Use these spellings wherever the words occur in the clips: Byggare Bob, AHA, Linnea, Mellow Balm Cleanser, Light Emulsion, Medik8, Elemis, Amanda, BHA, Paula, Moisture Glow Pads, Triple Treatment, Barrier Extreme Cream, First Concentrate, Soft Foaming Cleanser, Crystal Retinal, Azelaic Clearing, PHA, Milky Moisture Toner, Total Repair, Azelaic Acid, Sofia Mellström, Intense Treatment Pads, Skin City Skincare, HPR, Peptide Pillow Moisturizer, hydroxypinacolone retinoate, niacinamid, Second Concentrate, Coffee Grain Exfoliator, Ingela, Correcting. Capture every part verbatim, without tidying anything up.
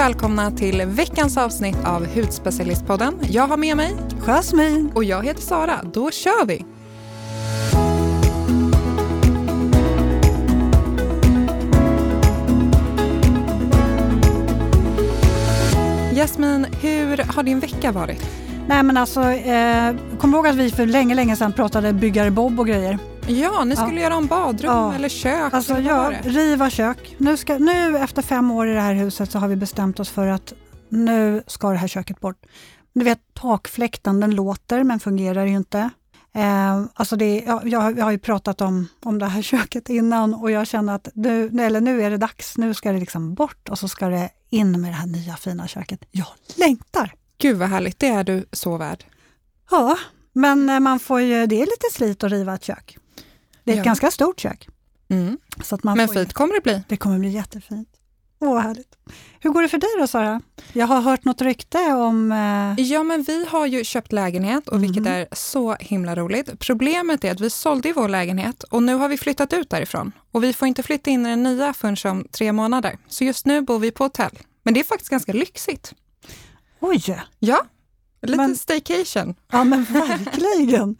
välkomna till veckans avsnitt av Hudspecialistpodden. Jag har med mig Jasmine och jag heter Sara. Då kör vi! Jasmine, hur har din vecka varit? Nej men alltså, eh, kom ihåg att vi för länge, länge sedan pratade Byggare Bob och grejer. Ja, ni skulle ja. göra om badrum ja. eller kök. Alltså, eller ja, riva kök. Nu, ska, nu efter fem år i det här huset så har vi bestämt oss för att nu ska det här köket bort. Du vet, takfläkten, den låter men fungerar ju inte. Eh, alltså det, jag, jag har ju pratat om, om det här köket innan och jag känner att nu, eller nu är det dags. Nu ska det liksom bort och så ska det in med det här nya fina köket. Jag längtar! Gud vad härligt, det är du så värd. Ja, men man får ju, det är lite slit att riva ett kök. Det är ja. ett ganska stort kök. Mm. Så att man men fint ju, kommer det bli. Det kommer bli jättefint. Åh, vad härligt. Hur går det för dig då, Sara? Jag har hört något rykte om... Eh... Ja, men vi har ju köpt lägenhet, och vilket mm. är så himla roligt. Problemet är att vi sålde i vår lägenhet och nu har vi flyttat ut därifrån. Och vi får inte flytta in i den nya förrän om tre månader. Så just nu bor vi på hotell. Men det är faktiskt ganska lyxigt. Oj! Ja, lite men, staycation. Ja, men verkligen.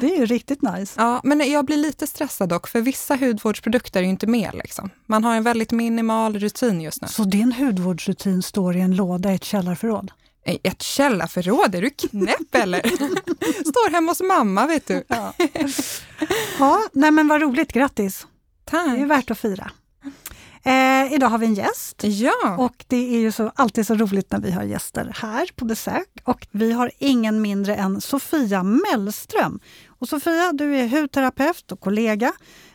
Det är ju riktigt nice. Ja, men jag blir lite stressad dock, för vissa hudvårdsprodukter är ju inte med liksom. Man har en väldigt minimal rutin just nu. Så din hudvårdsrutin står i en låda i ett källarförråd? Ett källarförråd? Är du knäpp eller? Står hemma hos mamma, vet du. Ja, ja nej men vad roligt, grattis. Tack. Det är värt att fira. Eh, idag har vi en gäst ja. och det är ju så, alltid så roligt när vi har gäster här på besök, och vi har ingen mindre än Sofia Mellström. Och Sofia, du är hudterapeut och kollega,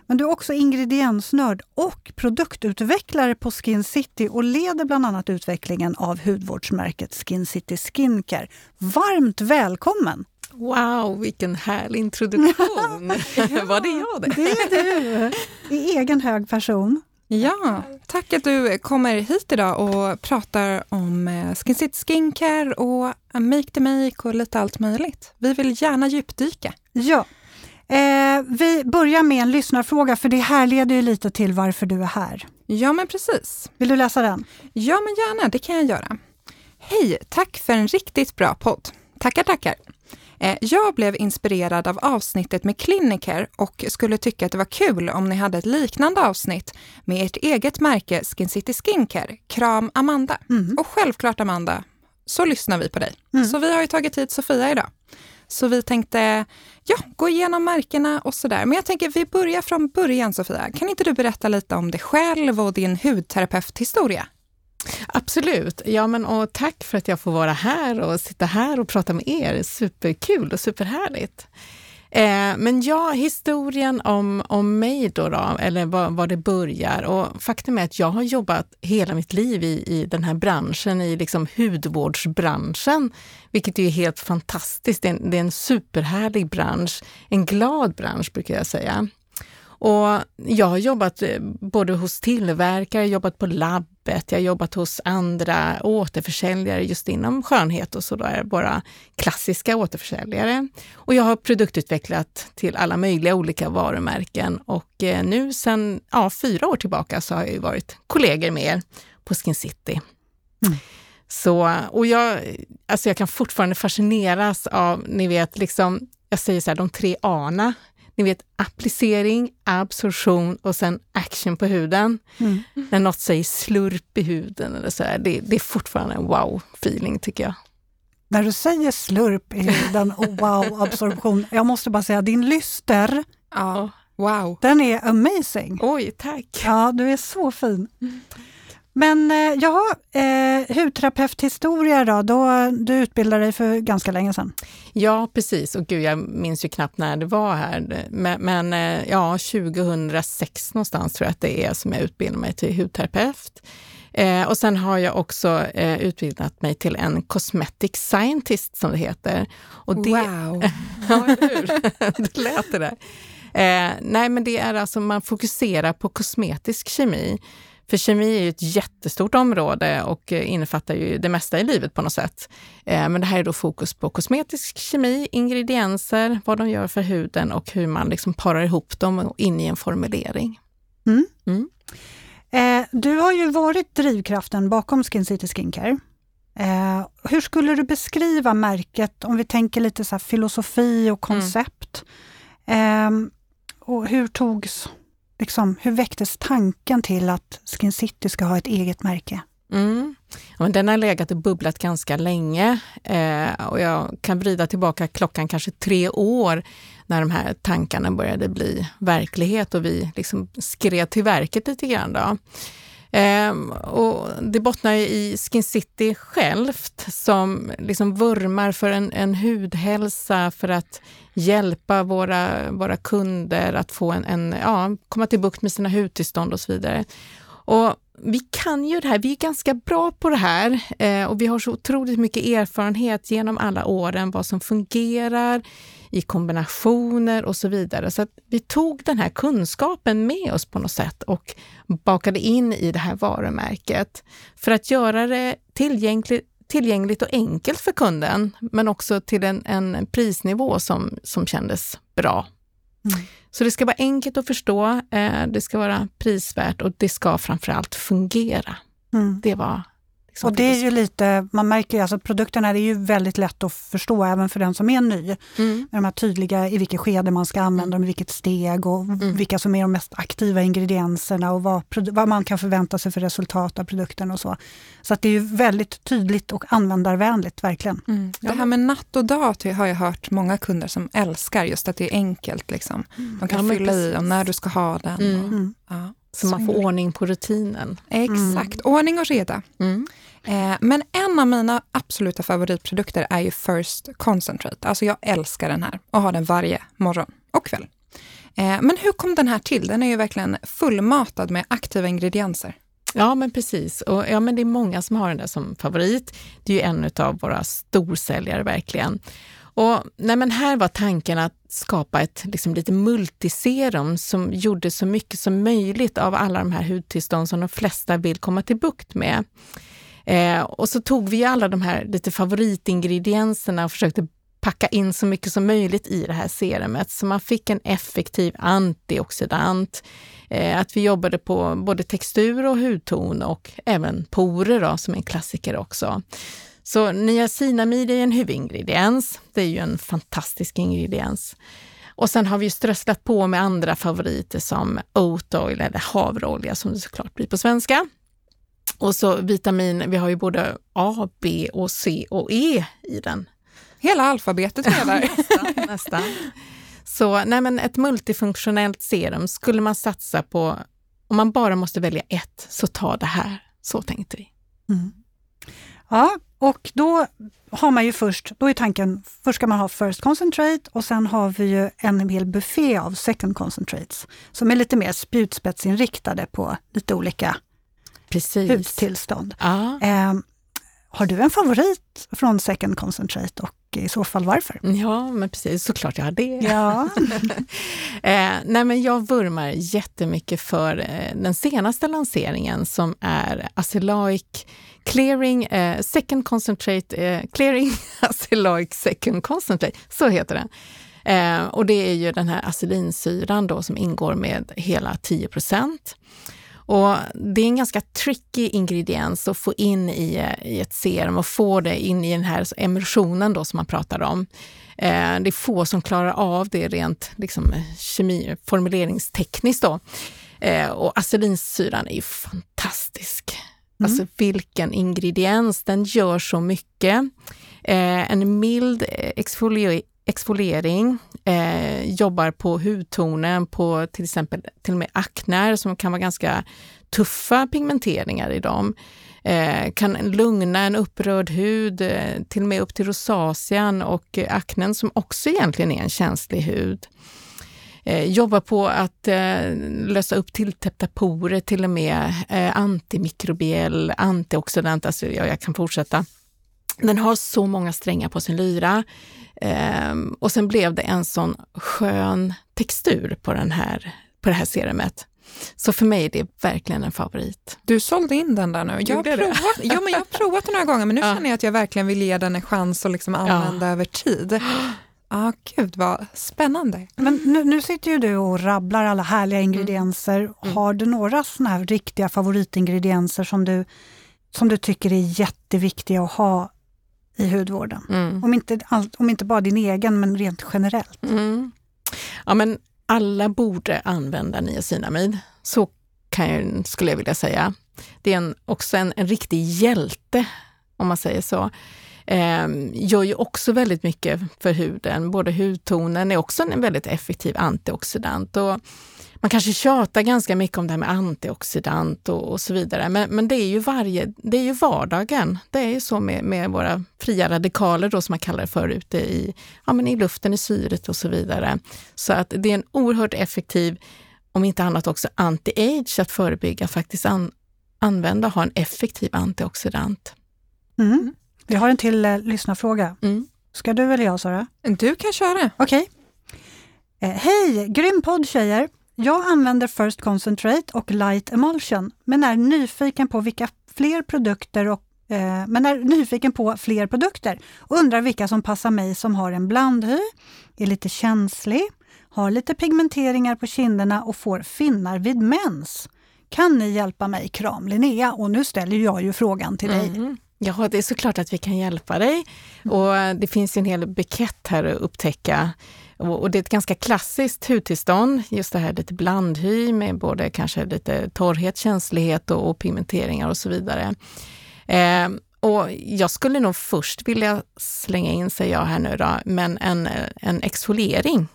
men du är också ingrediensnörd och produktutvecklare på Skin City och leder bland annat utvecklingen av hudvårdsmärket Skin City Skincare. Varmt välkommen! Wow, vilken härlig introduktion! ja, Var det jag det? Det är du, i egen hög person. Ja, tack att du kommer hit idag och pratar om Skin City Skincare och Make-to-Make och lite allt möjligt. Vi vill gärna djupdyka. Ja, eh, vi börjar med en lyssnarfråga, för det här leder ju lite till varför du är här. Ja, men precis. Vill du läsa den? Ja, men gärna, det kan jag göra. Hej, tack för en riktigt bra podd. Tackar, tackar. Jag blev inspirerad av avsnittet med kliniker och skulle tycka att det var kul om ni hade ett liknande avsnitt med ert eget märke Skin City Skincare. Kram Amanda. Mm. Och självklart Amanda, så lyssnar vi på dig. Mm. Så vi har ju tagit hit Sofia idag. Så vi tänkte ja, gå igenom märkena och sådär. Men jag tänker vi börjar från början, Sofia. Kan inte du berätta lite om dig själv och din hudterapeuthistoria? Absolut. Ja, men, och tack för att jag får vara här och sitta här och prata med er. Superkul och superhärligt. Eh, men ja, historien om, om mig då, då eller var, var det börjar. Och faktum är att jag har jobbat hela mitt liv i, i den här branschen, i liksom hudvårdsbranschen. Vilket är ju helt fantastiskt. Det är, en, det är en superhärlig bransch. En glad bransch brukar jag säga. Och jag har jobbat både hos tillverkare, jobbat på labbet, jag har jobbat hos andra återförsäljare just inom skönhet och sådär, bara klassiska återförsäljare. Och jag har produktutvecklat till alla möjliga olika varumärken, och nu sedan ja, fyra år tillbaka så har jag ju varit kollegor med er på Skin City. Mm. Så, och jag, alltså jag kan fortfarande fascineras av, ni vet liksom, jag säger så här, de tre A:na. Ni vet, applicering, absorption och sen action på huden. Mm. När något säger slurp i huden eller så här, det, det är fortfarande en wow-feeling tycker jag. När du säger slurp i huden och wow-absorption, jag måste bara säga, din lyster, ja, wow. Den är amazing. Oj, tack. Ja, du är så fin. Mm. Men ja, eh, hudterapeuthistoria då, då, du utbildade dig för ganska länge sedan. Ja, precis. Och gud, jag minns ju knappt när det var här. Men, men ja, tjugohundrasex någonstans tror jag att det är som jag utbildade mig till hudterapeut. Eh, och sen har jag också eh, utbildat mig till en cosmetic scientist som det heter. Och det, wow! Ja, hur? Det lät det där. Eh, nej, men det är alltså, man fokuserar på kosmetisk kemi. För kemi är ju ett jättestort område och innefattar ju det mesta i livet på något sätt. Men det här är då fokus på kosmetisk kemi, ingredienser, vad de gör för huden och hur man liksom parar ihop dem in i en formulering. Mm. Mm. Eh, Du har ju varit drivkraften bakom Skin City Skincare. Eh, hur skulle du beskriva märket om vi tänker lite så här filosofi och koncept? Mm. Eh, och hur togs, liksom, hur väcktes tanken till att Skin City ska ha ett eget märke? Mm. Ja, men den har legat och bubblat ganska länge eh, och jag kan vrida tillbaka klockan kanske tre år när de här tankarna började bli verklighet och vi liksom skrev till verket lite grann då. Eh, och det bottnar ju i Skin City självt som liksom vurmar för en, en hudhälsa, för att hjälpa våra, våra kunder att få en, en, ja, komma till bukt med sina hudtillstånd och så vidare. Och vi kan ju det här, vi är ganska bra på det här eh, och vi har så otroligt mycket erfarenhet genom alla åren vad som fungerar i kombinationer och så vidare. Så att vi tog den här kunskapen med oss på något sätt och bakade in i det här varumärket för att göra det tillgängligt, tillgängligt och enkelt för kunden, men också till en, en prisnivå som, som kändes bra. Mm. Så det ska vara enkelt att förstå, det ska vara prisvärt och det ska framförallt fungera. Mm. Det var liksom och det är ju lite, man märker ju, alltså produkterna är ju väldigt lätt att förstå även för den som är ny. Mm. Med de här tydliga, i vilket skede man ska använda dem, i vilket steg och mm. vilka som är de mest aktiva ingredienserna och vad, vad man kan förvänta sig för resultat av produkten och så. Så att det är ju väldigt tydligt och användarvänligt, verkligen. Mm. Ja. Det här med natt och dag har jag hört många kunder som älskar, just att det är enkelt liksom. Mm. De kan ja, fylla precis. I och när du ska ha den. Mm. Och, mm. Ja. Så man får ordning på rutinen. Exakt, mm. ordning och reda. Mm. Eh, men en av mina absoluta favoritprodukter är ju First Concentrate. Alltså jag älskar den här och har den varje morgon och kväll. Eh, men hur kom den här till? Den är ju verkligen fullmatad med aktiva ingredienser. Ja, men precis. Och, ja, men det är många som har den där som favorit. Det är ju en av våra storsäljare verkligen. Och nej, men här var tanken att skapa ett liksom, lite multiserum som gjorde så mycket som möjligt av alla de här hudtillstånd som de flesta vill komma till bukt med. Eh, och så tog vi alla de här lite favoritingredienserna och försökte packa in så mycket som möjligt i det här serumet. Så man fick en effektiv antioxidant. Eh, att vi jobbade på både textur och hudton och även porer då, som är en klassiker också. Så niacinamid är en huvudingrediens. Det är ju en fantastisk ingrediens. Och sen har vi ju strösslat på med andra favoriter som oat oil eller havrolja som det såklart blir på svenska. Och så vitamin, vi har ju både A, B och C och E i den. Hela alfabetet är där. nästan, nästan. Så nej, men ett multifunktionellt serum skulle man satsa på. Om man bara måste välja ett så ta det här. Så tänkte vi. Mm. Ja, och då har man ju först, då är tanken, först ska man ha First Concentrate och sen har vi ju en hel buffé av Second Concentrates som är lite mer spjutspetsinriktade på lite olika Precis. hudtillstånd. Ja. Eh, har du en favorit från Second Concentrate och i så fall varför? Ja, men precis, såklart jag har det. Ja. eh, nej, men jag vurmar jättemycket för eh, den senaste lanseringen som är Azelaic Clearing, eh, Second Concentrate, eh, Clearing Azelaic Second Concentrate, så heter den. Eh, och det är ju den här acelinsyran då som ingår med hela tio procent. Och det är en ganska tricky ingrediens att få in i, i ett serum och få det in i den här emulsionen då som man pratar om. Eh, det är få som klarar av det rent liksom, kemi, formuleringstekniskt då. Eh, och acelinsyran är ju fantastisk. Mm. Alltså vilken ingrediens, den gör så mycket. Eh, en mild exfoliering. exfoliering, eh, jobbar på hudtonen, på till exempel till och med akner som kan vara ganska tuffa pigmenteringar i dem, eh, kan lugna en upprörd hud eh, till och med upp till rosacean och eh, aknen som också egentligen är en känslig hud. Eh, jobbar på att eh, lösa upp tilltäppta porer, till och med eh, antimikrobiell, antioxidant, alltså ja, jag kan fortsätta. Den har så många strängar på sin lyra. Um, och sen blev det en sån skön textur på, den här, på det här serumet. Så för mig är det verkligen en favorit. Du sålde in den där nu. Jag har provat, ja, men jag har provat den några gånger men nu ja. känner jag att jag verkligen vill ge den en chans att liksom använda ja. över tid. Ah, gud vad spännande. Men nu, nu sitter ju du och rabblar alla härliga ingredienser. Mm. Mm. Har du några såna här riktiga favoritingredienser som du, som du tycker är jätteviktiga att ha i hudvården? Mm. Om, inte all, om inte bara din egen, men rent generellt. Mm. Ja, men alla borde använda niacinamid. Så kan jag, skulle jag vilja säga. Det är en, också en, en riktig hjälte, om man säger så. Ehm, gör ju också väldigt mycket för huden. Både hudtonen är också en väldigt effektiv antioxidant. Och man kanske tjatar ganska mycket om det här med antioxidant och, och så vidare. Men, men det, är ju varje, det är ju vardagen. Det är ju så med, med våra fria radikaler då, som man kallar det för, ute i, ja, men i luften, i syret och så vidare. Så att det är en oerhört effektiv, om inte annat också anti-age, att förebygga, faktiskt an, använda ha en effektiv antioxidant. Mm. Vi har en till eh, lyssnarfråga. Mm. Ska du eller jag, Sara? Du kan köra. Okej. Okay. Eh, hej, grym podd tjejer. Jag använder First Concentrate och Light Emulsion, men är nyfiken på vilka fler produkter och eh, men är nyfiken på fler produkter och undrar vilka som passar mig som har en blandhy, är lite känslig, har lite pigmenteringar på kinderna och får finnar vid mens. Kan ni hjälpa mig? Kram, Linnea. Och nu ställer jag ju frågan till dig. Mm. Ja, det är såklart att vi kan hjälpa dig. Och det finns en hel bukett här att upptäcka. Och det är ett ganska klassiskt hudtillstånd. Just det här lite blandhy med både kanske lite torrhet, känslighet och, och pigmenteringar och så vidare. Eh, och jag skulle nog först vilja slänga in, säger jag här nu då, men en, en exfoliering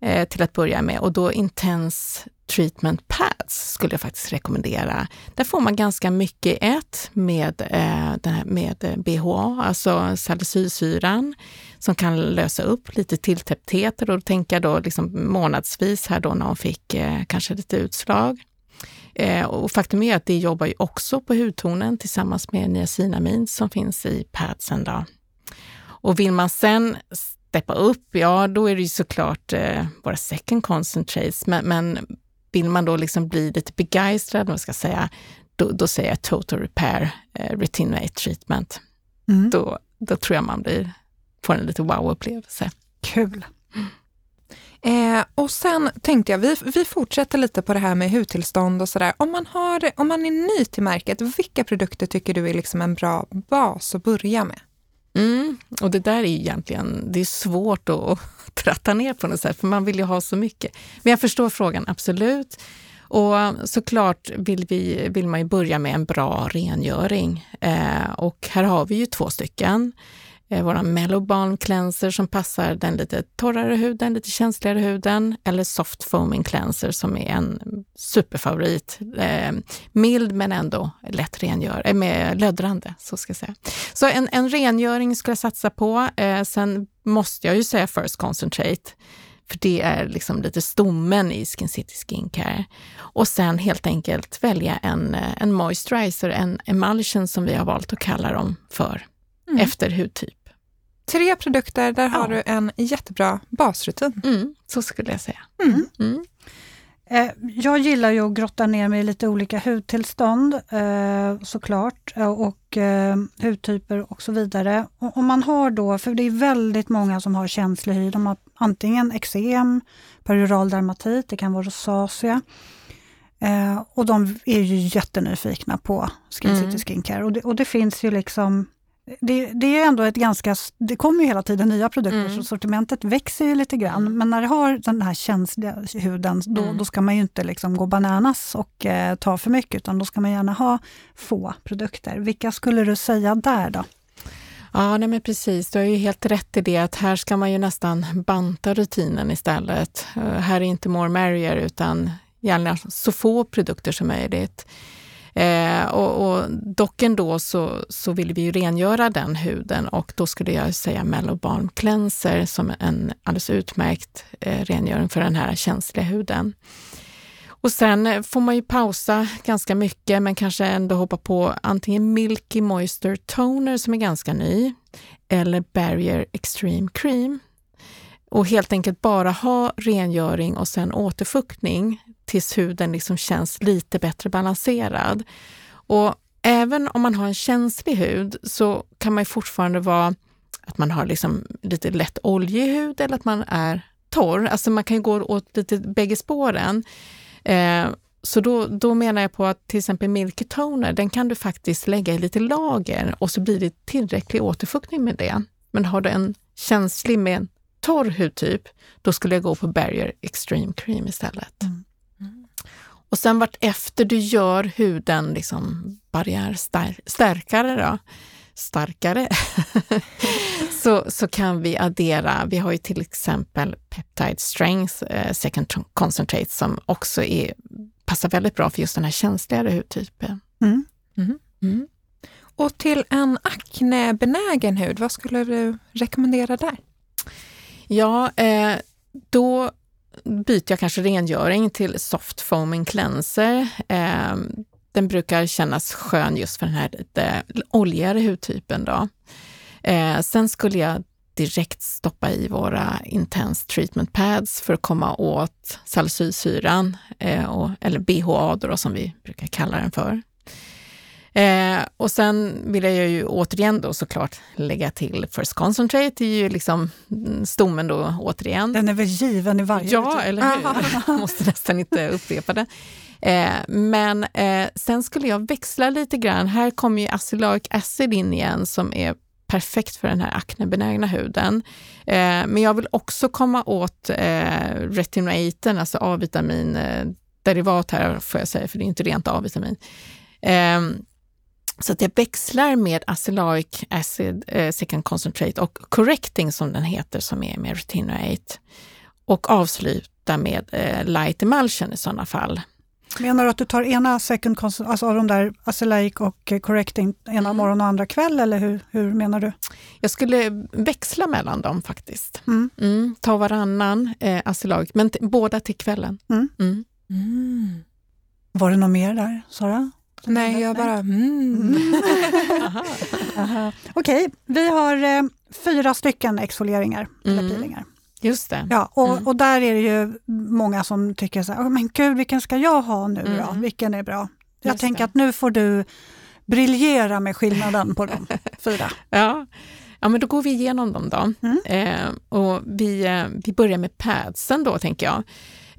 eh, till att börja med. Och då Intense Treatment Pads skulle jag faktiskt rekommendera. Där får man ganska mycket ett med, eh, den här, med B H A, alltså salicylsyran, som kan lösa upp lite tilltäpptheter, och tänka då liksom månadsvis här då när hon fick eh, kanske lite utslag. Eh, och faktum är att det jobbar ju också på hudtonen tillsammans med niacinamin som finns i padsen då. Och vill man sen steppa upp, ja då är det ju såklart eh, våra second concentrates, men, men vill man då liksom bli lite begeistrad, man ska säga, då, då säger jag Total Repair, eh, Retinol-based treatment. Mm. Då, då tror jag man blir, får en lite wow-upplevelse. Kul! Mm. Eh, och sen tänkte jag, vi, vi fortsätter lite på det här med hudtillstånd och sådär. Om man, har, om man är ny till märket, vilka produkter tycker du är liksom en bra bas att börja med? Mm. Och det där är ju egentligen, det är svårt att tratta ner på något sätt, för man vill ju ha så mycket. Men jag förstår frågan, absolut. Och såklart vill, vi, vill man ju börja med en bra rengöring. Eh, och här har vi ju två stycken. Eh, våra Mellow Balm Cleanser som passar den lite torrare huden, lite känsligare huden. Eller Soft Foaming Cleanser som är en superfavorit. Eh, mild men ändå lätt rengör, eh, med löddrande, så ska jag säga. Så en, en rengöring skulle jag satsa på. Eh, sen måste jag ju säga First Concentrate. För det är liksom lite stommen i Skin City Skincare. Och sen helt enkelt välja en, en moisturizer, en emulsion som vi har valt att kalla dem för. Mm. Efter hudtyp. Tre produkter, där ja. Har du en jättebra basrutin. Mm, så skulle jag säga. Mm. Mm. Jag gillar ju att grotta ner mig i lite olika hudtillstånd såklart, och hudtyper och så vidare. Om man har då, för det är väldigt många som har känslig hud, de har antingen eksem, perioral dermatit, det kan vara rosacea. Och de är ju jättenyfikna på Skin City Skincare. Och det, och det finns ju liksom... Det, det är ändå ett ganska, det kommer ju hela tiden nya produkter, mm. så sortimentet växer ju lite grann, men när det har den här känsliga huden, då, mm. då ska man ju inte liksom gå bananas och eh, ta för mycket, utan då ska man gärna ha få produkter. Vilka skulle du säga där då? Ja, nej men precis, du har ju helt rätt i det, att här ska man ju nästan banta rutinen istället. Uh, här är inte more merrier, utan gärna så få produkter som möjligt. Eh, och, och dock ändå så, så vill vi ju rengöra den huden, och då skulle jag säga Mellow Balm Cleanser som en alldeles utmärkt eh, rengöring för den här känsliga huden. Och sen får man ju pausa ganska mycket, men kanske ändå hoppa på antingen Milky Moisture Toner som är ganska ny, eller Barrier Extreme Cream. Och helt enkelt bara ha rengöring och sen återfuktning tills huden liksom känns lite bättre balanserad. Och även om man har en känslig hud så kan man ju fortfarande vara att man har liksom lite lätt oljig hud eller att man är torr. Alltså man kan ju gå åt lite bägge spåren. Eh, så då, då menar jag på att till exempel Milky Toner, den kan du faktiskt lägga i lite lager och så blir det tillräcklig återfuktning med det. Men har du en känslig med torr hudtyp, då skulle jag gå på Barrier Extreme Cream istället. Mm. Mm. Och sen vart efter du gör huden liksom barriärstärkare då, starkare, så, så kan vi addera, vi har ju till exempel Peptide Strength eh, Second Concentrate som också är, passar väldigt bra för just den här känsligare hudtypen. Mm. Mm. Mm. Och till en aknebenägen hud, vad skulle du rekommendera där? Ja, eh, då byter jag kanske rengöring till Soft Foaming Cleanser. Eh, den brukar kännas skön just för den här lite oljigare hudtypen då. Eh, sen skulle jag direkt stoppa i våra Intense Treatment Pads för att komma åt salicylsyran, eh, och, eller B H A då, som vi brukar kalla den för. Eh, och sen vill jag ju återigen då såklart lägga till First Concentrate, det är ju liksom stommen då återigen. Den är väl given i varje? Ja, typ. Eller hur? Måste nästan inte upprepa det. Eh, men eh, sen skulle jag växla lite grann. Här kommer ju Azelaic Acid in igen som är perfekt för den här aknebenägna huden. Eh, men jag vill också komma åt eh, retinoidaten, alltså A-vitamin eh, derivat här får jag säga, för det är inte rent A-vitamin. Eh, Så att jag växlar med Azelaic Acid, eh, Second Concentrate och Correcting som den heter, som är med retinoid. Och avsluta med eh, Light Emulsion i sådana fall. Menar du att du tar ena Second Concentrate, alltså av de där Azelaic och Correcting, ena morgon och andra kväll, eller hur, hur menar du? Jag skulle växla mellan dem faktiskt. Mm. Mm, ta varannan eh, Azelaic, men t- båda till kvällen. Mm. Mm. Mm. Var det något mer där, Sara? Nej, jag bara... Mm. Aha. Aha. Okej, vi har eh, fyra stycken exfolieringar mm. eller peelingar. Just det. Ja, och, mm. och där är det ju många som tycker så här, men gud, vilken ska jag ha nu mm. då? Vilken är bra? Jag Just tänker det. Att nu får du briljera med skillnaden på de fyra. Ja. Ja, men då går vi igenom dem då. Mm. Eh, och vi, eh, vi börjar med padsen då, tänker jag.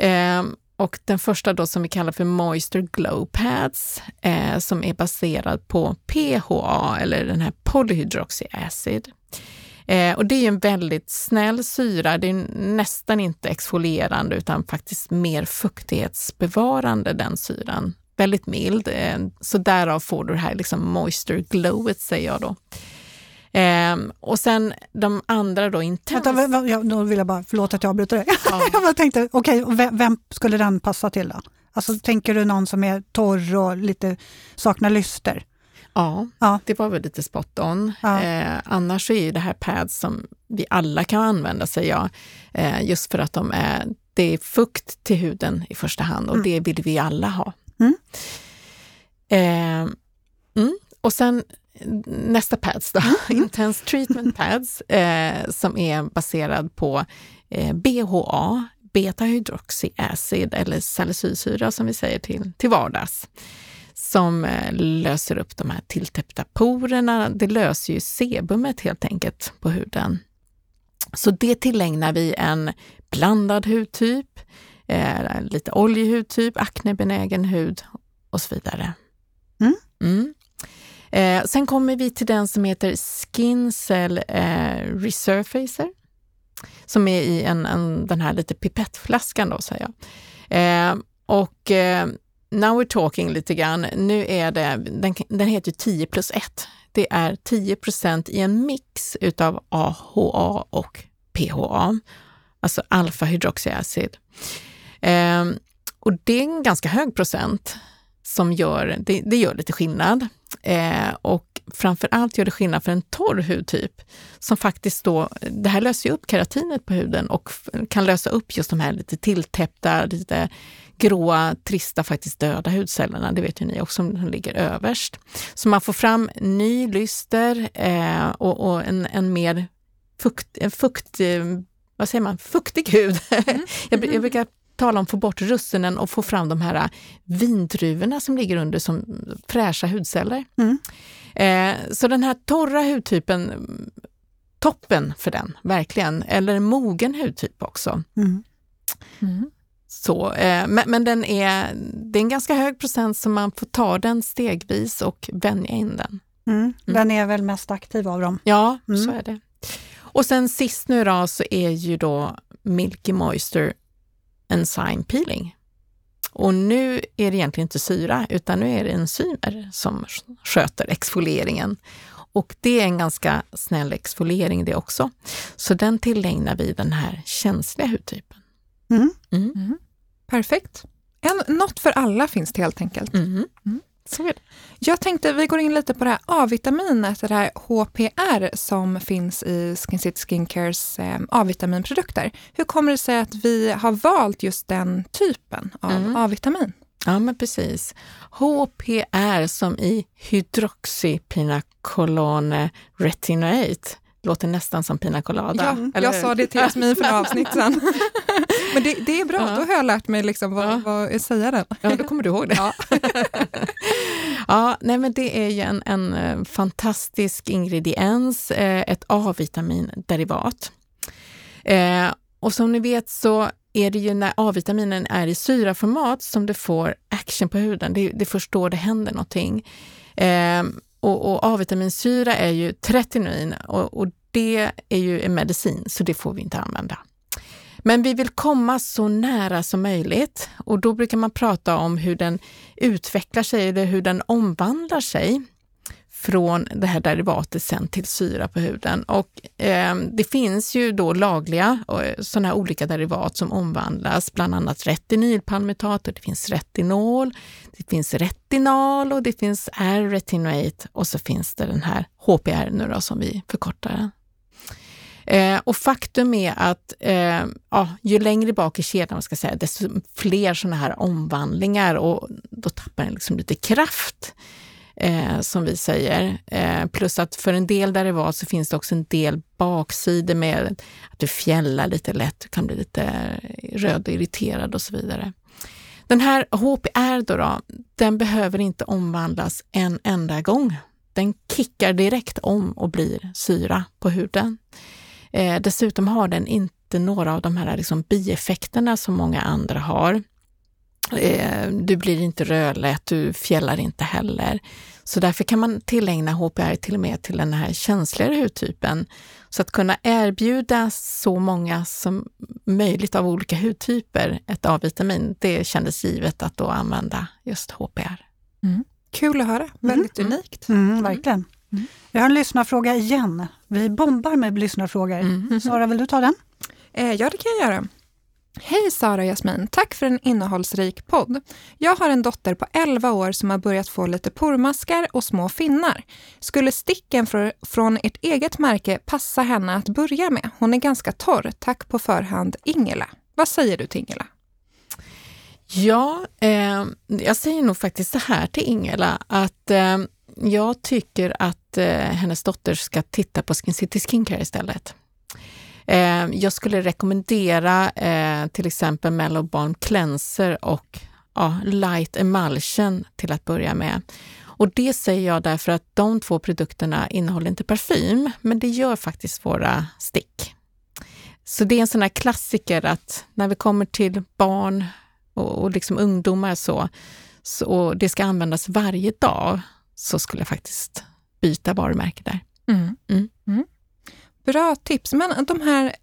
Eh, Och den första då som vi kallar för Moisture Glow Pads eh, som är baserad på P H A eller den här polyhydroxyacid. Eh, och det är ju en väldigt snäll syra, det är nästan inte exfolierande utan faktiskt mer fuktighetsbevarande den syran. Väldigt mild, eh, så därav får du det här liksom Moisture Glowet säger jag då. Um, och sen de andra då intens... Vänta, jag, då vill jag bara, förlåt att jag avbryter dig. Ja. Jag tänkte, okej, okay, vem, vem skulle den passa till då? Alltså tänker du någon som är torr och lite saknar lyster? Ja, ja. Det var väl lite spot on. Ja. Eh, annars är ju det här pads som vi alla kan använda sig av. Eh, just för att de är, det är fukt till huden i första hand och mm. det vill vi alla ha. Mm. Eh, mm. Och sen... Nästa pads då, Intense Treatment Pads, eh, som är baserad på eh, B H A, beta-hydroxyacid eller salicylsyra som vi säger till, till vardags. Som eh, löser upp de här tilltäppta porerna, det löser ju sebumet helt enkelt på huden. Så det tillägnar vi en blandad hudtyp, eh, lite oljig hudtyp, aknebenägen hud och så vidare. Mm. Mm. Eh, sen kommer vi till den som heter Skin Cell eh, Resurfacer som är i en, en, den här lite pipettflaskan då säger jag. Eh, och eh, now we're talking lite grann. Nu är det, den, den heter ju tio plus ett. Det är tio procent i en mix utav A H A och P H A. Alltså alfa-hydroxyacid. Eh, och det är en ganska hög procent som gör, det, det gör lite skillnad. Eh, och framförallt gör det skillnad för en torr hudtyp som faktiskt då, det här löser ju upp keratinet på huden och f- kan lösa upp just de här lite tilltäppta, lite gråa, trista, faktiskt döda hudcellerna, det vet ju ni också, som ligger överst. Så man får fram ny lyster eh, och, och en, en mer fukt, en fukt, vad säger man, fuktig hud. Mm. jag, jag brukar tala om att få bort russinen och få fram de här vindruvorna som ligger under som fräscha hudceller. Mm. Eh, så den här torra hudtypen toppen för den, verkligen. Eller mogen hudtyp också. Mm. Mm. Så, eh, men men den är, det är en ganska hög procent som man får ta den stegvis och vänja in den. Mm. Mm. Den är väl mest aktiv av dem. Ja, mm. så är det. Och sen sist nu då så är ju då Milky Moisture Enzyme Peeling. Och nu är det egentligen inte syra utan nu är det enzymer som sköter exfolieringen. Och det är en ganska snäll exfoliering det också. Så den tillägnar vi den här känsliga hudtypen. Mm. Mm. Mm. Perfekt. En, något för alla finns det helt enkelt. Mm. Mm. Så är det. Jag tänkte vi går in lite på det här A-vitaminet, det här H P R som finns i Skin City Skincares eh, A-vitaminprodukter. Hur kommer det sig att vi har valt just den typen av mm. A-vitamin? Ja, men precis. H P R som i hydroxypinacolone retinoate. Låter nästan som pina colada. Ja, eller jag hur? Sa det till Jasmin för några avsnitt sedan. Men det, det är bra, ja. Då har jag lärt mig liksom vad, ja. vad säga den. Ja, då kommer du ihåg det. Ja, ja nej men det är ju en, en fantastisk ingrediens, ett A-vitaminderivat. Eh, och som ni vet så är det ju när A-vitaminen är i syraformat som det får action på huden. Det, det först då det händer någonting. Eh, Och, och A-vitaminsyra är ju tretinoin och, och det är ju en medicin så det får vi inte använda. Men vi vill komma så nära som möjligt och då brukar man prata om hur den utvecklar sig eller hur den omvandlar sig från det här derivatet sen till syra på huden. Och eh, det finns ju då lagliga sådana här olika derivat som omvandlas, bland annat retinylpalmitat och det finns retinol, det finns retinal och det finns R-retinoate och så finns det den här H P R nu då som vi förkortar den. Eh, och faktum är att eh, ja, ju längre bak i kedjan man ska säga, desto fler sådana här omvandlingar och då tappar den liksom lite kraft. Eh, som vi säger. Eh, plus att för en del där det var så finns det också en del baksidor med att du fjällar lite lätt, du kan bli lite röd och irriterad och så vidare. Den här H P R då, då den behöver inte omvandlas en enda gång. Den kickar direkt om och blir syra på huden. Eh, dessutom har den inte några av de här liksom bieffekterna som många andra har. Du blir inte rödlätt, du fjällar inte heller. Så därför kan man tillägna H P R till och med till den här känsligare hudtypen. Så att kunna erbjuda så många som möjligt av olika hudtyper ett A-vitamin, det kändes givet att då använda just H P R. Mm. Kul att höra, väldigt mm. unikt. Mm, verkligen. Mm. Jag har en lyssnarfråga igen. Vi bombar med lyssnarfrågor. Mm. Sara, vill du ta den? Eh, ja, det kan jag göra. Hej Sara och Jasmin, tack för en innehållsrik podd. Jag har en dotter på elva år som har börjat få lite pormaskar och små finnar. Skulle sticken från ert eget märke passa henne att börja med? Hon är ganska torr, tack på förhand Ingela. Vad säger du till Ingela? Ja, eh, jag säger nog faktiskt så här till Ingela att eh, jag tycker att eh, hennes dotter ska titta på Skin City Skincare istället. Jag skulle rekommendera eh, till exempel Mellow Balm Cleanser och ja, Light Emulsion till att börja med. Och det säger jag därför att de två produkterna innehåller inte parfym, men det gör faktiskt våra stick. Så det är en sån här klassiker att när vi kommer till barn och, och liksom ungdomar så, så, och det ska användas varje dag så skulle jag faktiskt byta varumärke där. Mm. Mm. Mm. Bra tips, men de här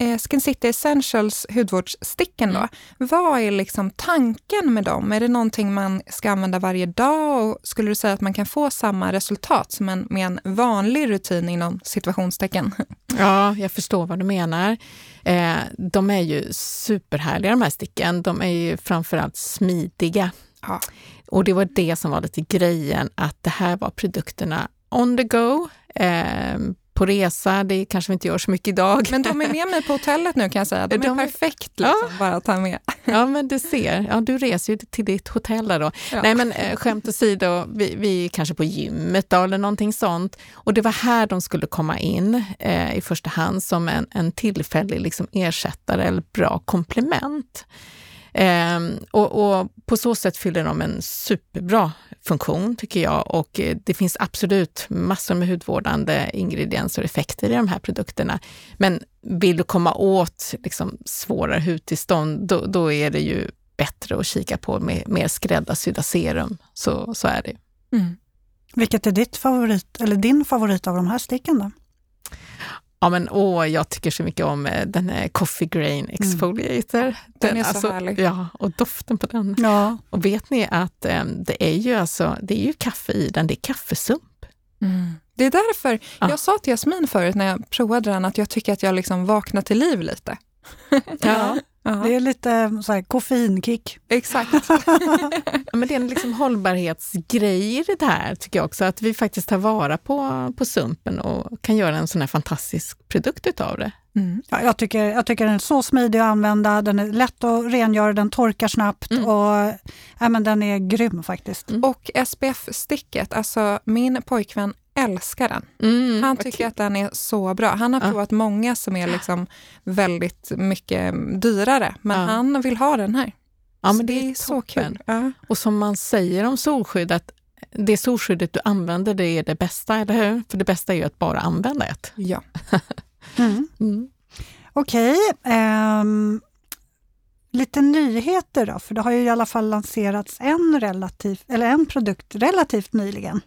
eh, Skin City Essentials hudvårdssticken då, mm. vad är liksom tanken med dem? Är det någonting man ska använda varje dag och skulle du säga att man kan få samma resultat som en, med en vanlig rutin inom situationstecken? Ja, jag förstår vad du menar. Eh, de är ju superhärliga de här sticken, de är ju framförallt smidiga. Ja. Och det var det som var lite grejen, att det här var produkterna on the go, eh, på resa, det kanske vi inte gör så mycket idag. Men de är med mig på hotellet nu kan jag säga. De är de... perfekt liksom, ja. Bara att ta med. Ja men du ser, ja, du reser ju till ditt hotell där då. Ja. Nej men skämt åsido, vi, vi kanske på gymmet då, eller någonting sånt. Och det var här de skulle komma in eh, i första hand som en, en tillfällig liksom, ersättare eller bra komplement. Eh, och, och på så sätt fyller de en superbra funktion tycker jag, och det finns absolut massor med hudvårdande ingredienser och effekter i de här produkterna. Men vill du komma åt liksom svårare hudtillstånd, då, då är det ju bättre att kika på med mer skräddarsydda serum, så, så är det. Mm. Vilket är ditt favorit, eller din favorit av de här sticken då? Ja, men åh, jag tycker så mycket om den här Coffee Grain Exfoliator. Mm. Den, den är så alltså, härlig. Ja, och doften på den. Ja. Och vet ni att äm, det är ju alltså, det är ju kaffe i den, det är kaffesump. Mm. Det är därför, ja. Jag sa till Jasmin förut när jag provade den att jag tycker att jag liksom vaknar till liv lite. Ja. Uh-huh. Det är lite så här koffeinkick. Exakt. Men det är en liksom hållbarhetsgrej i det här tycker jag också. Att vi faktiskt tar vara på, på sumpen och kan göra en sån här fantastisk produkt utav det. Mm. Ja, jag, tycker, jag tycker den är så smidig att använda. Den är lätt att rengöra, den torkar snabbt. Mm. Och ja, men den är grym faktiskt. Mm. Och S P F-sticket, alltså min pojkvän älskar den. Mm, han tycker okay. att den är så bra. Han har provat ja. många som är liksom väldigt mycket dyrare. Men ja. han vill ha den här. Ja, men det, det är, är så kul. Ja. Och som man säger om solskydd, att det solskyddet du använder, det är det bästa, eller hur? För det bästa är ju att bara använda ett. Ja. Mm. Mm. Okej. Okay. Um, lite nyheter då. För det har ju i alla fall lanserats en, relativ, eller en produkt relativt nyligen.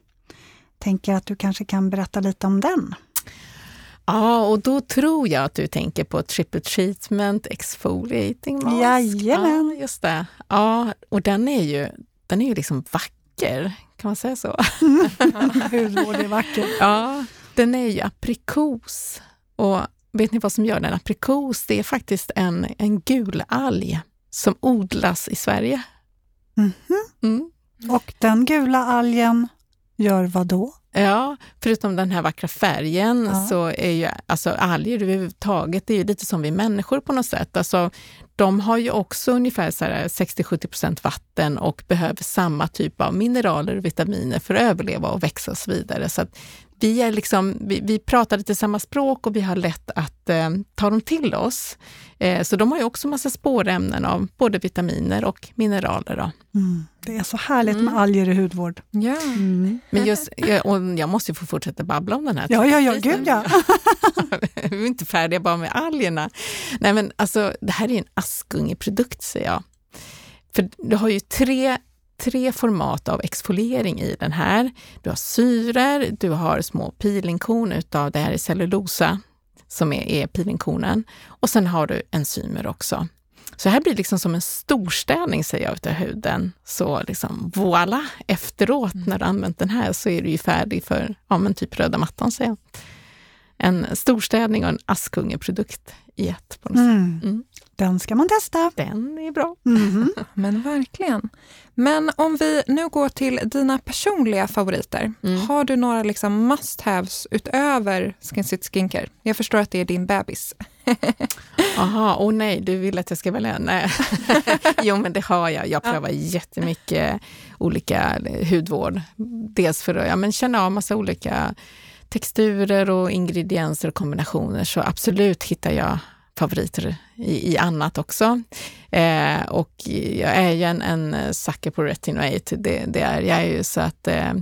Tänker att du kanske kan berätta lite om den. Ja, och då tror jag att du tänker på Triple Treatment Exfoliating Mask. Jajamän. Ja, just det. Ja, och den är ju, den är ju liksom vacker, kan man säga så? Hudvård är vacker. Ja, den är ju aprikos. Och vet ni vad som gör den? Aprikos, det är faktiskt en, en gul alg som odlas i Sverige. Mm-hmm. Mm. Och den gula algen... Gör vad då? Ja, förutom den här vackra färgen ja. så är ju alltså alger överhuvudtaget, det är ju lite som vi människor på något sätt. Alltså, de har ju också ungefär så här sextio till sjuttio procent vatten och behöver samma typ av mineraler och vitaminer för att överleva och växa och så vidare. Så att vi, är liksom, vi, vi pratar lite samma språk och vi har lätt att eh, ta dem till oss. Eh, så de har ju också massa spårämnen av både vitaminer och mineraler. Då. Mm. Det är så härligt mm. med alger i hudvård. Ja. Mm. Men just, jag, och jag måste ju få fortsätta babbla om den här. Ja, ja, ja, gud ja. Vi är inte färdiga bara med algerna. Nej, men alltså, det här är ju en askungeprodukt, säger jag. För du har ju tre... tre format av exfoliering i den här. Du har syror, du har små peelingkorn utav det här är cellulosa som är, är peelingkornen, och sen har du enzymer också. Så här blir liksom som en storstädning, säger jag, utav huden. Så liksom voila, efteråt mm. när du använt den här så är du ju färdig för ja, men typ röda mattan, säger jag. En storstädning och en askungeprodukt i ett på något mm. sätt. Mm. Den ska man testa. Den är bra. Mm-hmm. Men verkligen. Men om vi nu går till dina personliga favoriter. Mm. Har du några liksom must-haves utöver Skin City Skincare? Jag förstår att det är din bebis. Aha, åh oh nej, du vill att jag ska välja? Nej. Jo, men det har jag. Jag prövar ja. jättemycket olika hudvård. Dels för att ja, men känna av massa olika texturer och ingredienser och kombinationer. Så absolut hittar jag favoriter i, i annat också. Eh, och jag är ju en, en sucker på Retinoate. Det, det är jag ju, så att eh,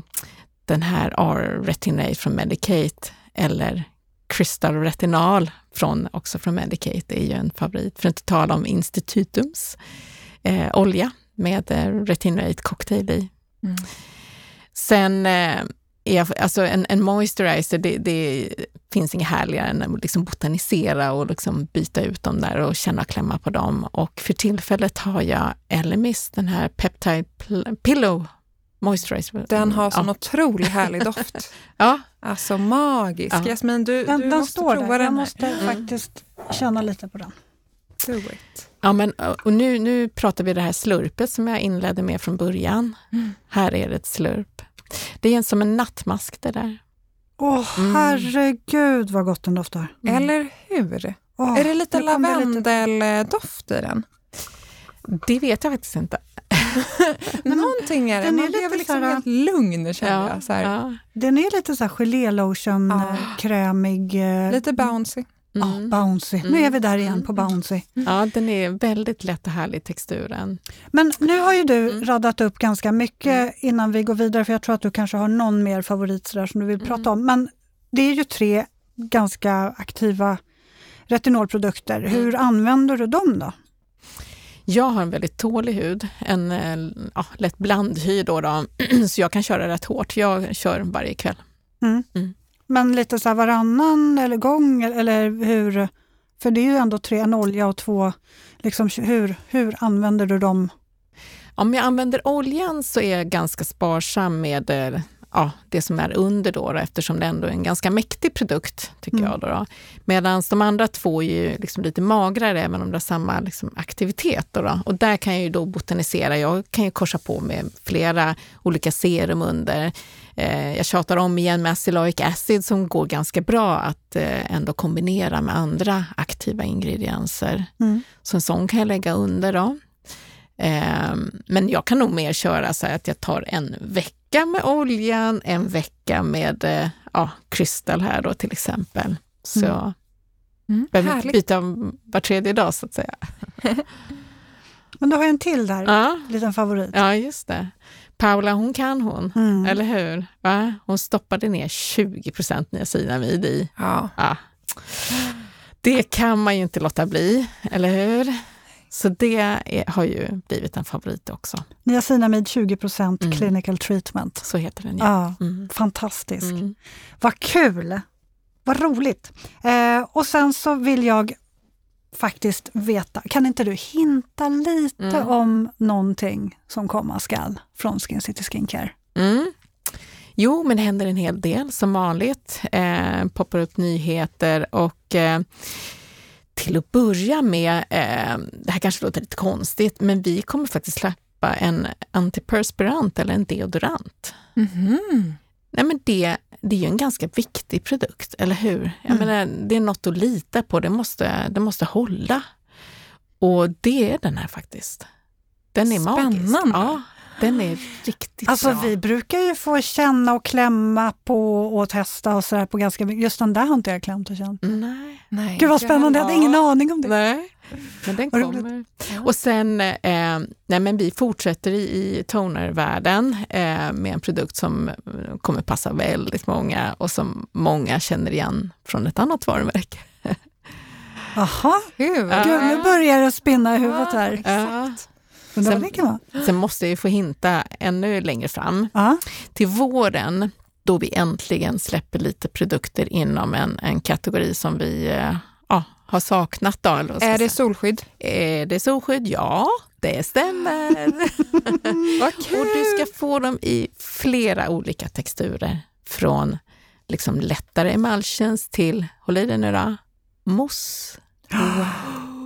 den här R-Retinoate från Medik åtta eller Crystal Retinal från, också från Medik åtta är ju en favorit. För att inte tala om Institutums eh, olja med eh, Retinoate cocktail i. Mm. Sen eh, alltså en, en moisturizer, det, det finns inget härligare än att liksom botanisera och liksom byta ut dem där och känna och klämma på dem. Och för tillfället har jag Elemis, den här Peptide Pillow Moisturizer. Den har sån ja. otroligt härlig doft. Ja. Alltså magisk. Ja. Jasmin, du, den, du den måste står prova där. Den. Jag måste mm. faktiskt känna lite på den. Do it. Ja, men, och nu, nu pratar vi det här slurpet som jag inledde med från början. Mm. Här är det ett slurp. Det är som en nattmask det där. Åh, oh, mm. herregud vad gott den doftar. Mm. Eller hur? Oh, är det lite lavendeldoft i den? Det vet jag faktiskt inte. Men någonting är det. Den är lite väl liksom såhär, helt lugn, känner ja, jag. Så här. Ja. Den är lite så här gelé-lotion, ah. krämig. Lite bouncy. Mm. Oh, bouncy. Mm. Nu är vi där igen på bouncy. Mm. Ja, den är väldigt lätt och härlig texturen. Men nu har ju du mm. radat upp ganska mycket mm. innan vi går vidare, för jag tror att du kanske har någon mer favorit sådär som du vill mm. prata om. Men det är ju tre ganska aktiva retinolprodukter. Mm. Hur använder du dem då? Jag har en väldigt tålig hud, en ja, lätt blandhy då, då så jag kan köra rätt hårt. Jag kör varje kväll. Mm. Mm. Men lite så här varannan eller gång eller hur, för det är ju ändå tre, en olja och två, liksom hur, hur använder du dem? Om jag använder oljan så är jag ganska sparsam med ja, det som är under då, då eftersom det ändå är en ganska mäktig produkt tycker mm. jag då. då. Medan de andra två är ju liksom lite magrare även om det är samma liksom aktivitet då, då. Och där kan jag ju då botanisera, jag kan ju korsa på med flera olika serum under. Jag tjatar om igen med azelaic acid som går ganska bra att ändå kombinera med andra aktiva ingredienser. Mm. Så en sån kan jag lägga under då. Men jag kan nog mer köra så här att jag tar en vecka med oljan, en vecka med ja, kristall här då till exempel. Så mm. Mm. jag behöver byta var tredje dag så att säga. Men du har en till där, ja. Liten favorit. Ja, just det. Paula, hon kan hon, mm. eller hur? Va? Hon stoppade ner tjugo procent niacinamid i. Ja. Ja. Det kan man ju inte låta bli, eller hur? Så det är, har ju blivit en favorit också. Niacinamid tjugo procent mm. clinical treatment. Så heter den, ja. ja mm. Fantastisk. Mm. Vad kul! Vad roligt! Eh, och sen så vill jag faktiskt veta, kan inte du hinta lite mm. om någonting som komma skall från Skin City Skincare? Mm. Jo, men det händer en hel del som vanligt. Eh, poppar upp nyheter och eh, till att börja med, eh, det här kanske låter lite konstigt, men vi kommer faktiskt släppa en antiperspirant eller en deodorant. Mm-hmm. Nej, men det, det är ju en ganska viktig produkt, eller hur? Jag mm. menar, det är något att lita på, det måste, det måste hålla. Och det är den här faktiskt. Den är spännande. Magisk. Ja, den är riktigt alltså, bra. Alltså vi brukar ju få känna och klämma på och testa och sådär på ganska mycket. Just den där har inte jag klämt och känt. Nej. Nej. Gud vad spännande, jag hade ingen aning om det. Nej. Men den kommer. Och sen, eh, nej men vi fortsätter i, i tonervärlden eh, med en produkt som kommer passa väldigt många och som många känner igen från ett annat varumärke. Aha, gud, uh, gud nu börjar det spinna i huvudet här. Uh, Exakt. Uh, sen, det kan vara. Sen måste jag få hinta ännu längre fram. Uh. Till våren, då vi äntligen släpper lite produkter inom en, en kategori som vi... Uh, har saknat då. Eller är det solskydd? Är det solskydd? Ja, det stämmer. Vad kul. Och du ska få dem i flera olika texturer. Från liksom lättare emulsions till, håll i det nu då, mousse. Wow.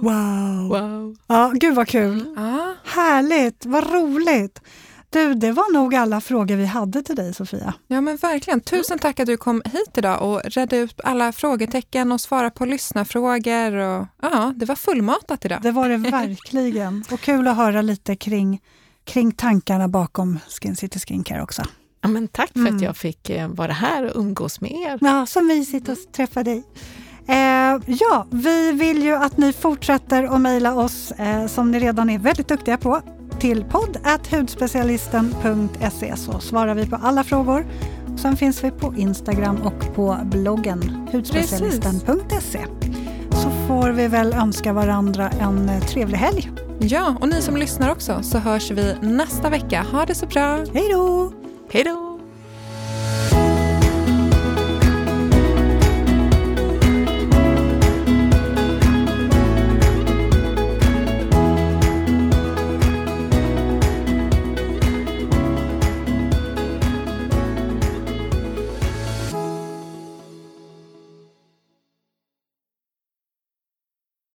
Wow. wow. Ja, gud vad kul. Mm. Ah. Härligt, vad roligt. Du, det var nog alla frågor vi hade till dig, Sofia. Ja, men verkligen. Tusen tack att du kom hit idag och redde ut alla frågetecken och svara på lyssnarfrågor. Och, ja, det var fullmatat idag. Det var det verkligen. Och kul att höra lite kring, kring tankarna bakom Skin City Skincare också. Ja, men tack för mm. att jag fick vara här och umgås med er. Ja, så mysigt att träffa dig. Eh, ja, vi vill ju att ni fortsätter att mejla oss eh, som ni redan är väldigt duktiga på. Till podd at hudspecialisten punkt se så svarar vi på alla frågor. Sen finns vi på Instagram och på bloggen hudspecialisten punkt se. Så får vi väl önska varandra en trevlig helg. Ja, och ni som lyssnar också, så hörs vi nästa vecka. Ha det så bra. Hej då! Hej då!